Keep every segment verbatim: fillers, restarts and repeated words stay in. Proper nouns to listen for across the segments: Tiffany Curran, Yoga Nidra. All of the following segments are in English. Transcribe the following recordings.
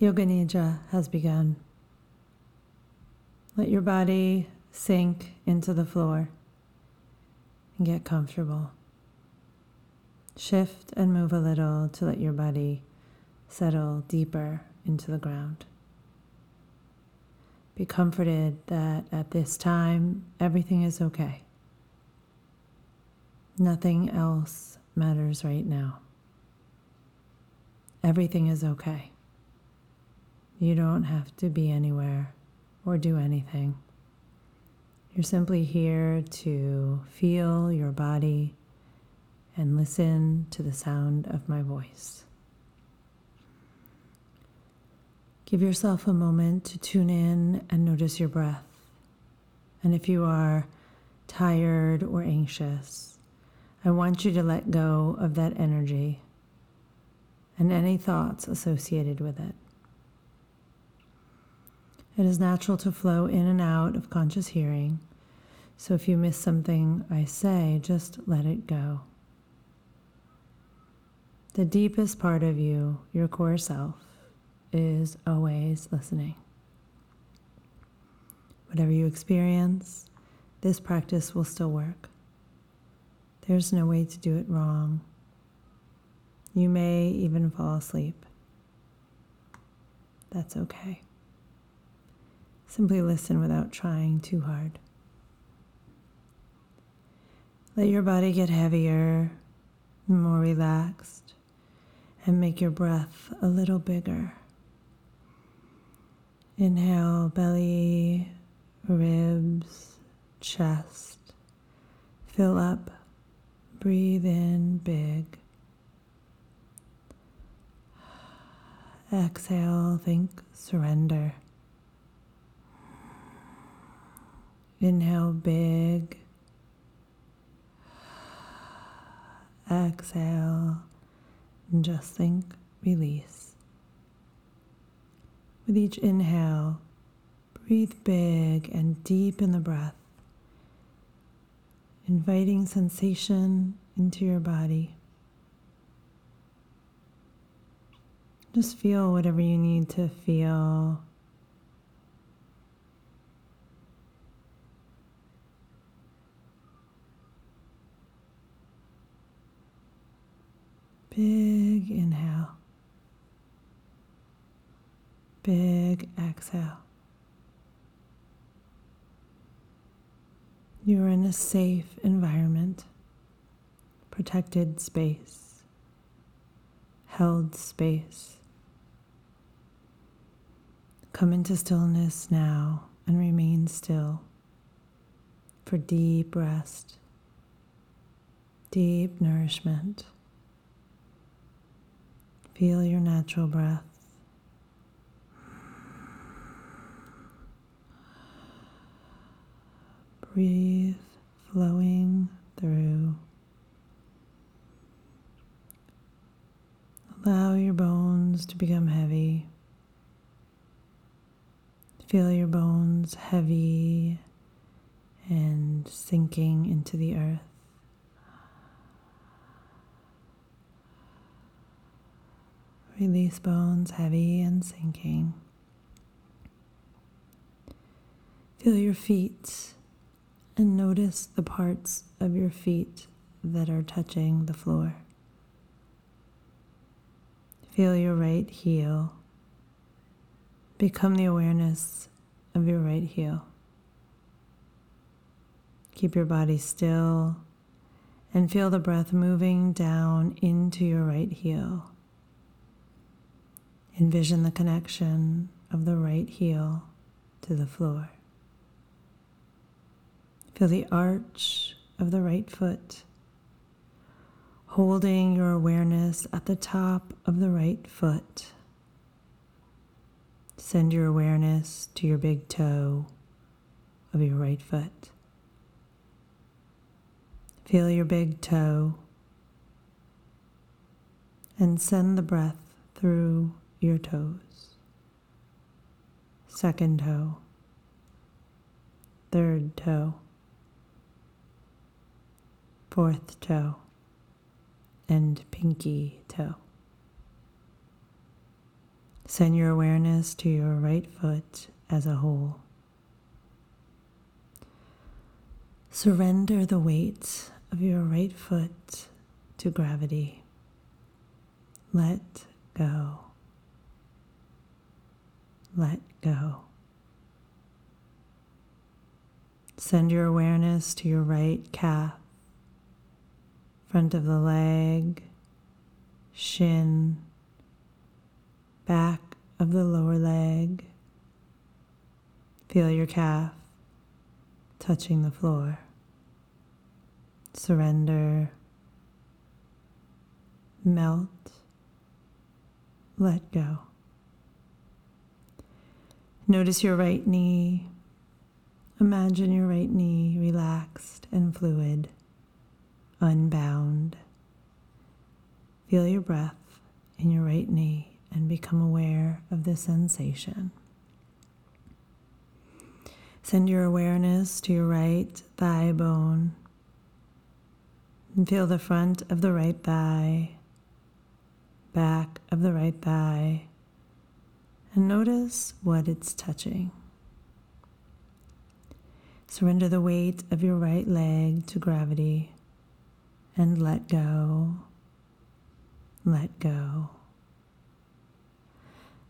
Yoga Nidra has begun. Let your body sink into the floor and get comfortable. Shift and move a little to let your body settle deeper into the ground. Be comforted that at this time, everything is okay. Nothing else matters right now. Everything is okay. You don't have to be anywhere or do anything. You're simply here to feel your body and listen to the sound of my voice. Give yourself a moment to tune in and notice your breath. And if you are tired or anxious, I want you to let go of that energy and any thoughts associated with it. It is natural to flow in and out of conscious hearing, so if you miss something I say, just let it go. The deepest part of you, your core self, is always listening. Whatever you experience, this practice will still work. There's no way to do it wrong. You may even fall asleep. That's okay. Simply listen without trying too hard. Let your body get heavier, more relaxed, and make your breath a little bigger. Inhale, belly, ribs, chest. Fill up. Breathe in big. Exhale, think, surrender. Inhale, big. Exhale, and just think, release. With each inhale, breathe big and deep in the breath, inviting sensation into your body. Just feel whatever you need to feel. Big inhale, big exhale. You are in a safe environment, protected space, held space. Come into stillness now and remain still for deep rest, deep nourishment. Feel your natural breath. Breathe, flowing through. Allow your bones to become heavy. Feel your bones heavy and sinking into the earth. Release bones heavy and sinking. Feel your feet and notice the parts of your feet that are touching the floor. Feel your right heel. Become the awareness of your right heel. Keep your body still and feel the breath moving down into your right heel. Envision the connection of the right heel to the floor. Feel the arch of the right foot, holding your awareness at the top of the right foot. Send your awareness to your big toe of your right foot. Feel your big toe and send the breath through your toes, second toe, third toe, fourth toe, and pinky toe. Send your awareness to your right foot as a whole. Surrender the weight of your right foot to gravity. Let go. Let go. Send your awareness to your right calf, front of the leg, shin, back of the lower leg. Feel your calf touching the floor. Surrender. Melt. Let go. Notice your right knee. Imagine your right knee relaxed and fluid, unbound. Feel your breath in your right knee and become aware of the sensation. Send your awareness to your right thigh bone and feel the front of the right thigh, back of the right thigh, and notice what it's touching. Surrender the weight of your right leg to gravity and let go, let go.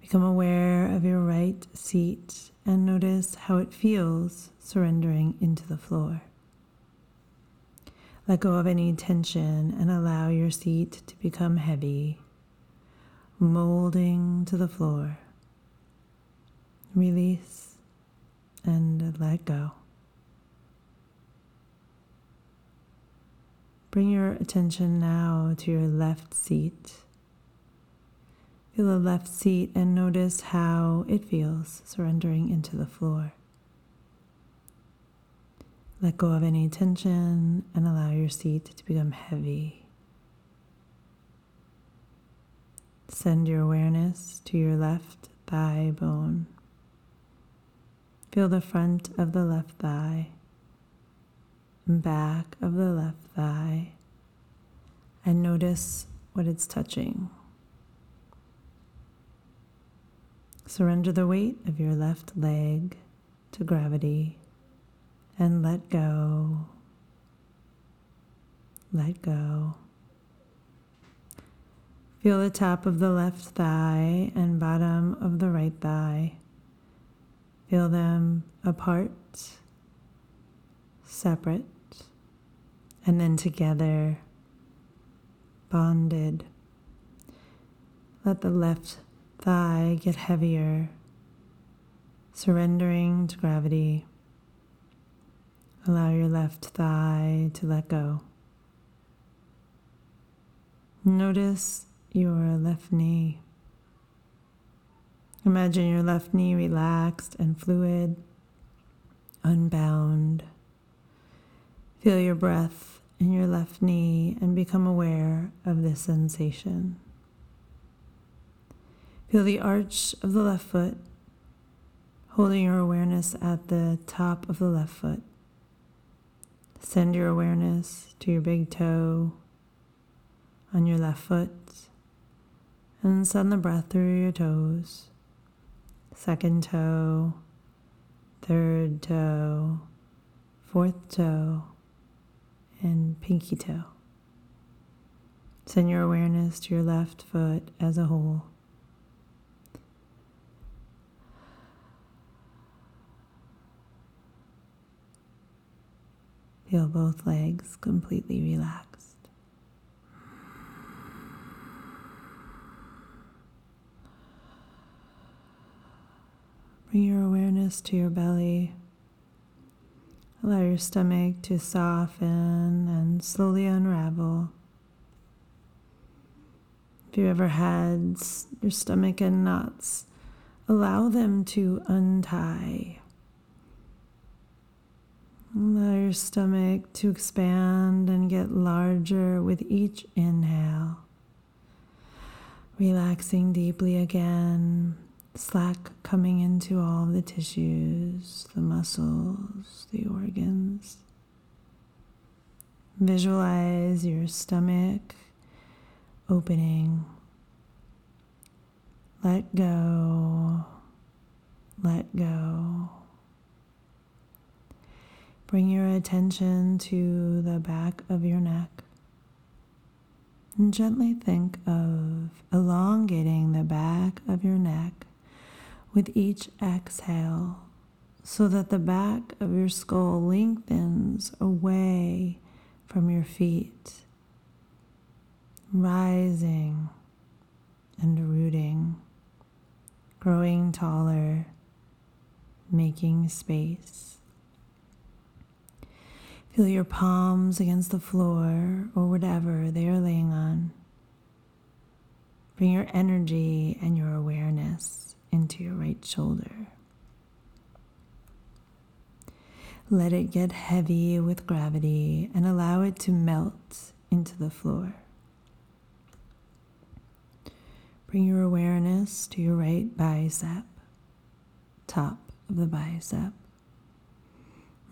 Become aware of your right seat and notice how it feels surrendering into the floor. Let go of any tension and allow your seat to become heavy, molding to the floor. Release and let go. Bring your attention now to your left seat. Feel the left seat and notice how it feels surrendering into the floor. Let go of any tension and allow your seat to become heavy. Send your awareness to your left thigh bone. Feel the front of the left thigh, back of the left thigh, and notice what it's touching. Surrender the weight of your left leg to gravity and let go, let go. Feel the top of the left thigh and bottom of the right thigh. Feel them apart, separate, and then together, bonded. Let the left thigh get heavier, surrendering to gravity. Allow your left thigh to let go. Notice your left knee. Imagine your left knee relaxed and fluid, unbound. Feel your breath in your left knee and become aware of this sensation. Feel the arch of the left foot, holding your awareness at the top of the left foot. Send your awareness to your big toe on your left foot and send the breath through your toes. Second toe, third toe, fourth toe, and pinky toe. Send your awareness to your left foot as a whole. Feel both legs completely relaxed. Bring your awareness to your belly. Allow your stomach to soften and slowly unravel. If you ever had your stomach in knots, allow them to untie. Allow your stomach to expand and get larger with each inhale. Relaxing deeply again, slack coming into all the tissues, the muscles, the organs. Visualize your stomach opening. Let go. Let go. Bring your attention to the back of your neck. And gently think of elongating the back of your neck with each exhale so that the back of your skull lengthens away from your feet, rising and rooting, growing taller, making space. Feel your palms against the floor or whatever they are laying on. Bring your energy and your awareness into your right shoulder. Let it get heavy with gravity and allow it to melt into the floor. Bring your awareness to your right bicep, top of the bicep.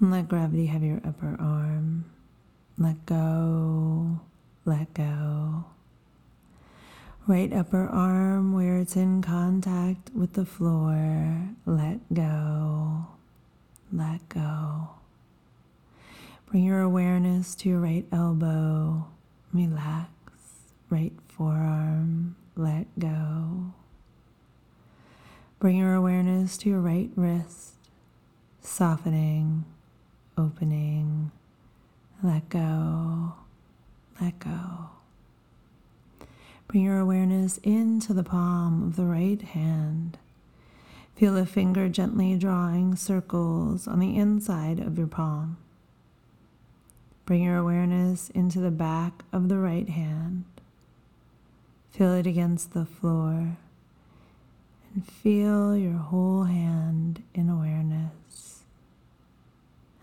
And let gravity have your upper arm. Let go, let go. Right upper arm where it's in contact with the floor. Let go, let go. Bring your awareness to your right elbow. Relax. Right forearm. Let go. Bring your awareness to your right wrist. Softening. Opening, let go, let go. Bring your awareness into the palm of the right hand. Feel a finger gently drawing circles on the inside of your palm. Bring your awareness into the back of the right hand. Feel it against the floor and feel your whole hand in awareness.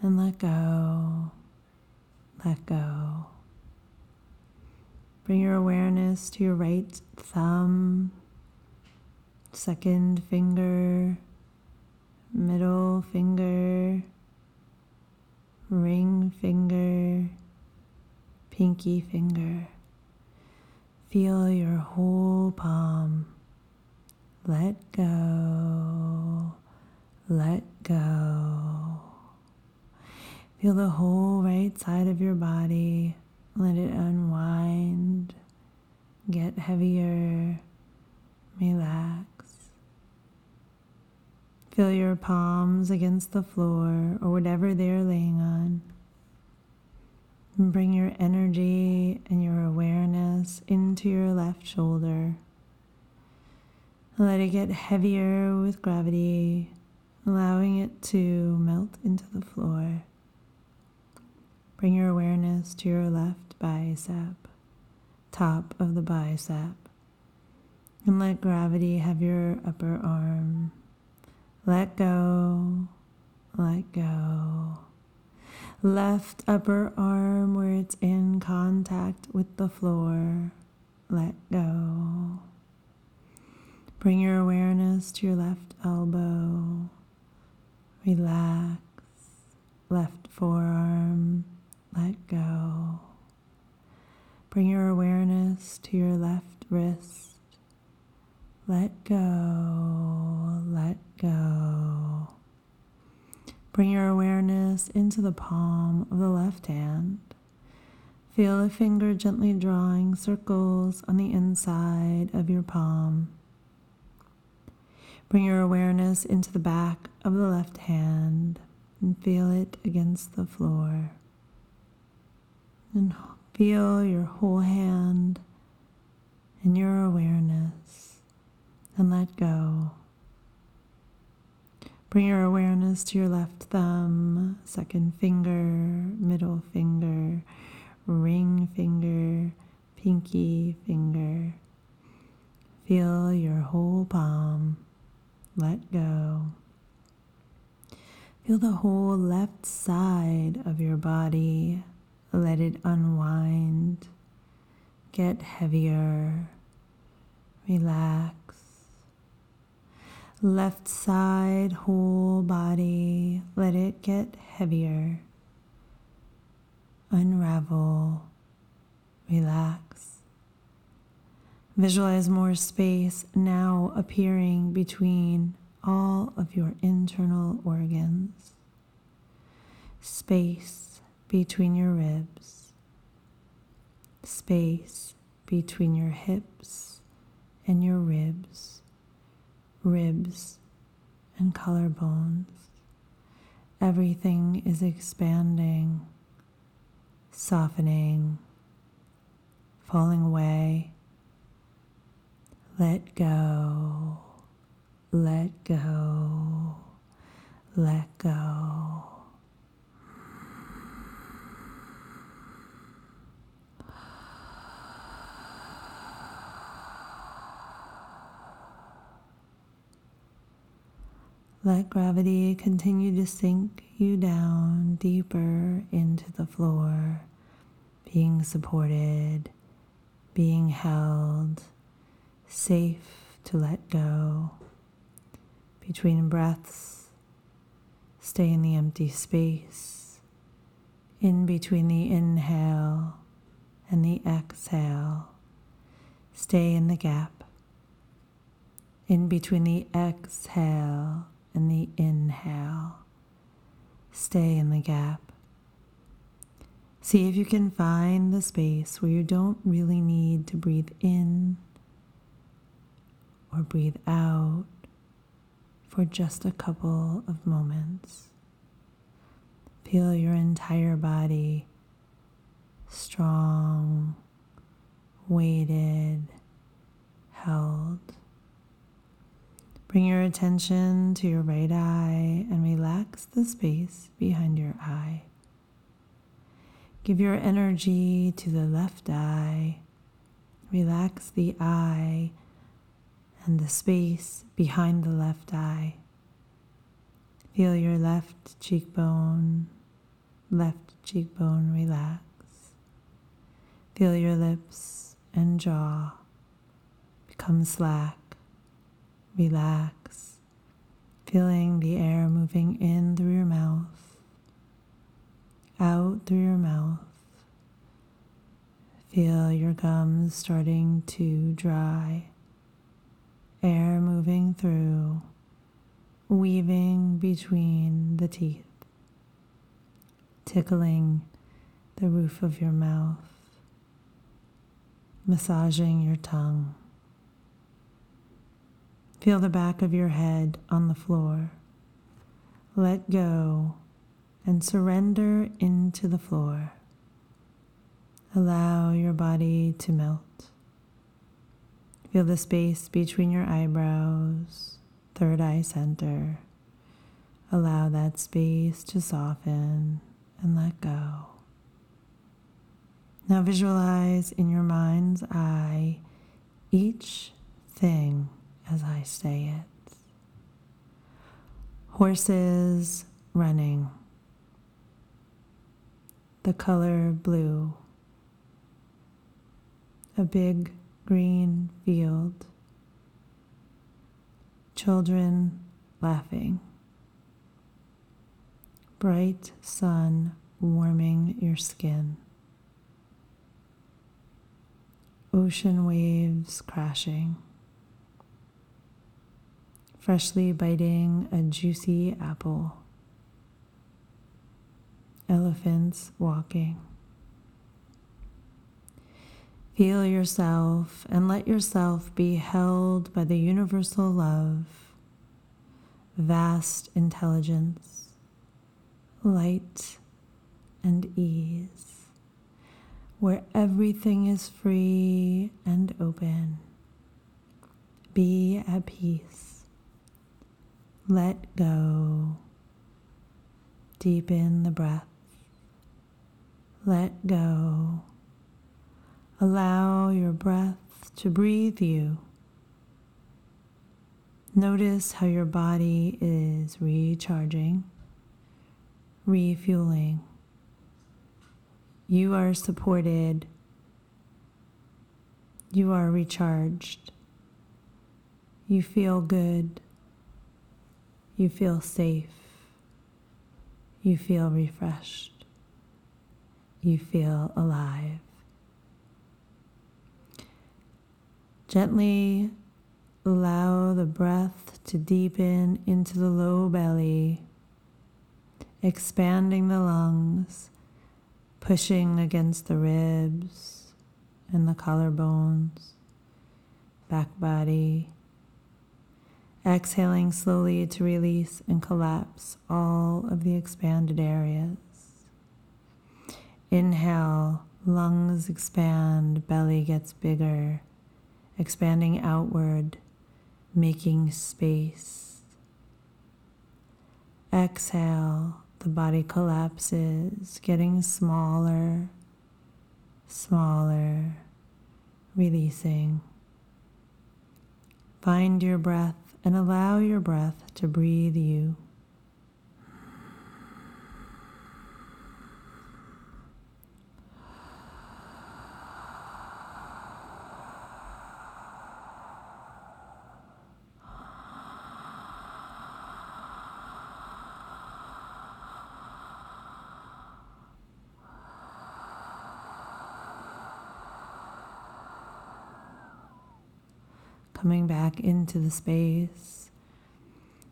And let go, let go. Bring your awareness to your right thumb, second finger, middle finger, ring finger, pinky finger. Feel your whole palm. Let go, let go. Feel the whole right side of your body. Let it unwind, get heavier, relax. Feel your palms against the floor or whatever they are laying on. And bring your energy and your awareness into your left shoulder. Let it get heavier with gravity, allowing it to melt into the floor. Bring your awareness to your left bicep, top of the bicep, and let gravity have your upper arm. Let go, let go. Left upper arm where it's in contact with the floor. Let go. Bring your awareness to your left elbow. Relax. Left forearm. Let go. Bring your awareness to your left wrist. Let go, let go. Bring your awareness into the palm of the left hand. Feel a finger gently drawing circles on the inside of your palm. Bring your awareness into the back of the left hand and feel it against the floor. And feel your whole hand and your awareness, and let go. Bring your awareness to your left thumb, second finger, middle finger, ring finger, pinky finger. Feel your whole palm. Let go. Feel the whole left side of your body. Let it unwind, get heavier, relax. Left side, whole body, let it get heavier, unravel, relax. Visualize more space now appearing between all of your internal organs. Space between your ribs. Space between your hips and your ribs. Ribs and collarbones. Everything is expanding, softening, falling away. Let go, let go, let go. Let gravity continue to sink you down deeper into the floor, being supported, being held, safe to let go. Between breaths, stay in the empty space, in between the inhale and the exhale. Stay in the gap, in between the exhale and the inhale. Stay in the gap. See if you can find the space where you don't really need to breathe in or breathe out for just a couple of moments. Feel your entire body strong, weighted, held. Bring your attention to your right eye and relax the space behind your eye. Give your energy to the left eye. Relax the eye and the space behind the left eye. Feel your left cheekbone, left cheekbone relax. Feel your lips and jaw become slack. Relax, feeling the air moving in through your mouth, out through your mouth. Feel your gums starting to dry, air moving through, weaving between the teeth, tickling the roof of your mouth, massaging your tongue. Feel the back of your head on the floor. Let go and surrender into the floor. Allow your body to melt. Feel the space between your eyebrows, third eye center. Allow that space to soften and let go. Now visualize in your mind's eye each thing as I say it. Horses running. The color blue. A big green field. Children laughing. Bright sun warming your skin. Ocean waves crashing. Freshly biting a juicy apple. Elephants walking. Feel yourself and let yourself be held by the universal love, vast intelligence, light and ease, where everything is free and open. Be at peace. Let go. Deepen the breath. Let go. Allow your breath to breathe you. Notice how your body is recharging, refueling. You are supported. You are recharged. You feel good. You feel safe. You feel refreshed. You feel alive. Gently allow the breath to deepen into the low belly, expanding the lungs, pushing against the ribs and the collarbones, back body. Exhaling slowly to release and collapse all of the expanded areas. Inhale, lungs expand, belly gets bigger, expanding outward, making space. Exhale, the body collapses, getting smaller, smaller, releasing. Find your breath and allow your breath to breathe you. Coming back into the space,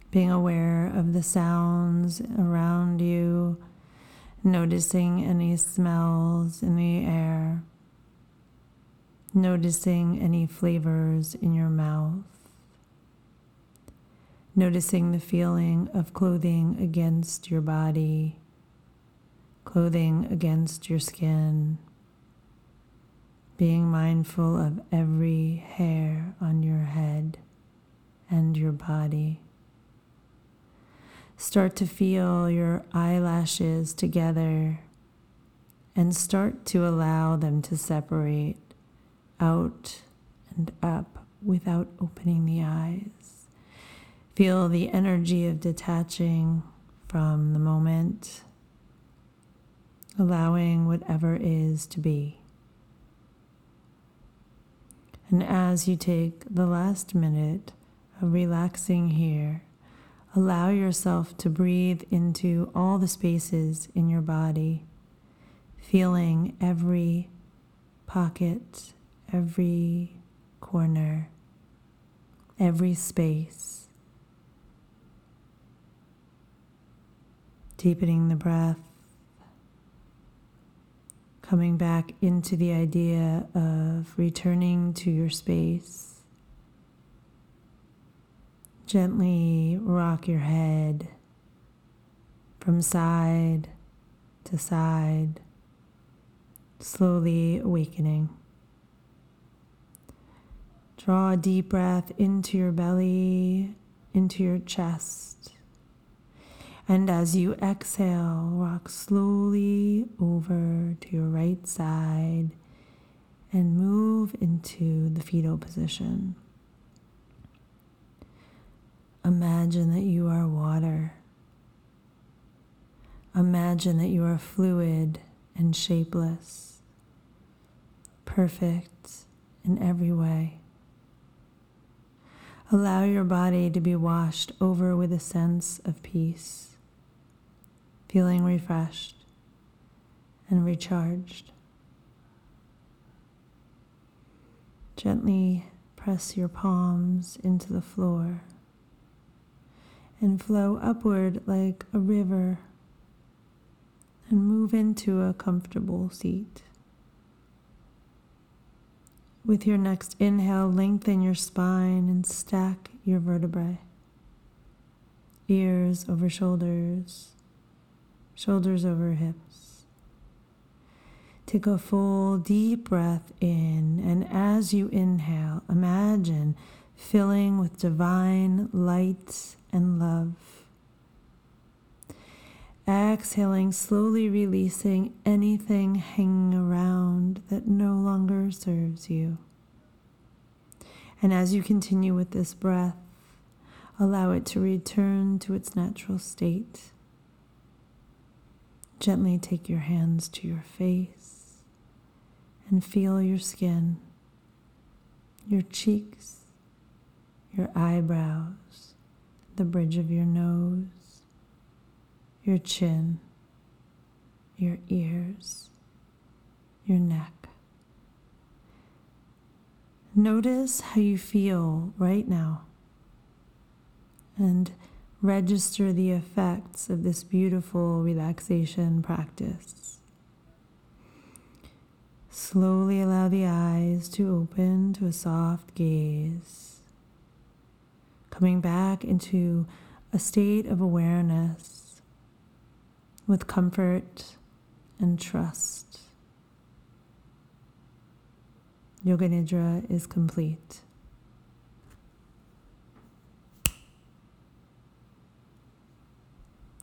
being aware of the sounds around you, noticing any smells in the air, noticing any flavors in your mouth, noticing the feeling of clothing against your body, clothing against your skin. Being mindful of every hair on your head and your body. Start to feel your eyelashes together and start to allow them to separate out and up without opening the eyes. Feel the energy of detaching from the moment, allowing whatever is to be. And as you take the last minute of relaxing here, allow yourself to breathe into all the spaces in your body, feeling every pocket, every corner, every space. Deepening the breath, coming back into the idea of returning to your space. Gently rock your head from side to side, slowly awakening. Draw a deep breath into your belly, into your chest. And as you exhale, rock slowly over to your right side and move into the fetal position. Imagine that you are water. Imagine that you are fluid and shapeless, perfect in every way. Allow your body to be washed over with a sense of peace. Feeling refreshed and recharged. Gently press your palms into the floor and flow upward like a river and move into a comfortable seat. With your next inhale, lengthen your spine and stack your vertebrae, ears over shoulders. Shoulders over hips. Take a full deep breath in, and as you inhale, imagine filling with divine light and love. Exhaling, slowly releasing anything hanging around that no longer serves you. And as you continue with this breath, allow it to return to its natural state. Gently take your hands to your face and feel your skin, your cheeks, your eyebrows, the bridge of your nose, your chin, your ears, your neck. Notice how you feel right now and register the effects of this beautiful relaxation practice. Slowly allow the eyes to open to a soft gaze, coming back into a state of awareness with comfort and trust. Yoga Nidra is complete.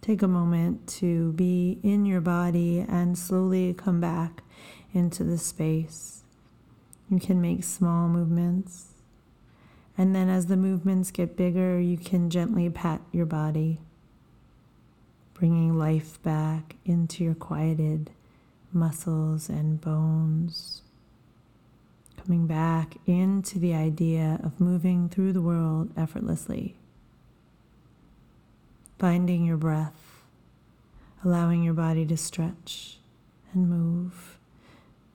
Take a moment to be in your body and slowly come back into the space. You can make small movements. And then as the movements get bigger, you can gently pat your body, bringing life back into your quieted muscles and bones. Coming back into the idea of moving through the world effortlessly. Finding your breath, allowing your body to stretch and move,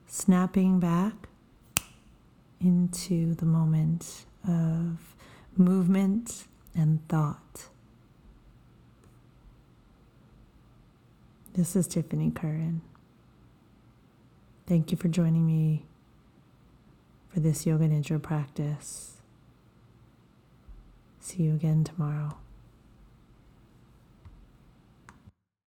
snapping back into the moment of movement and thought. This is Tiffany Curran. Thank you for joining me for this Yoga Nidra practice. See you again tomorrow.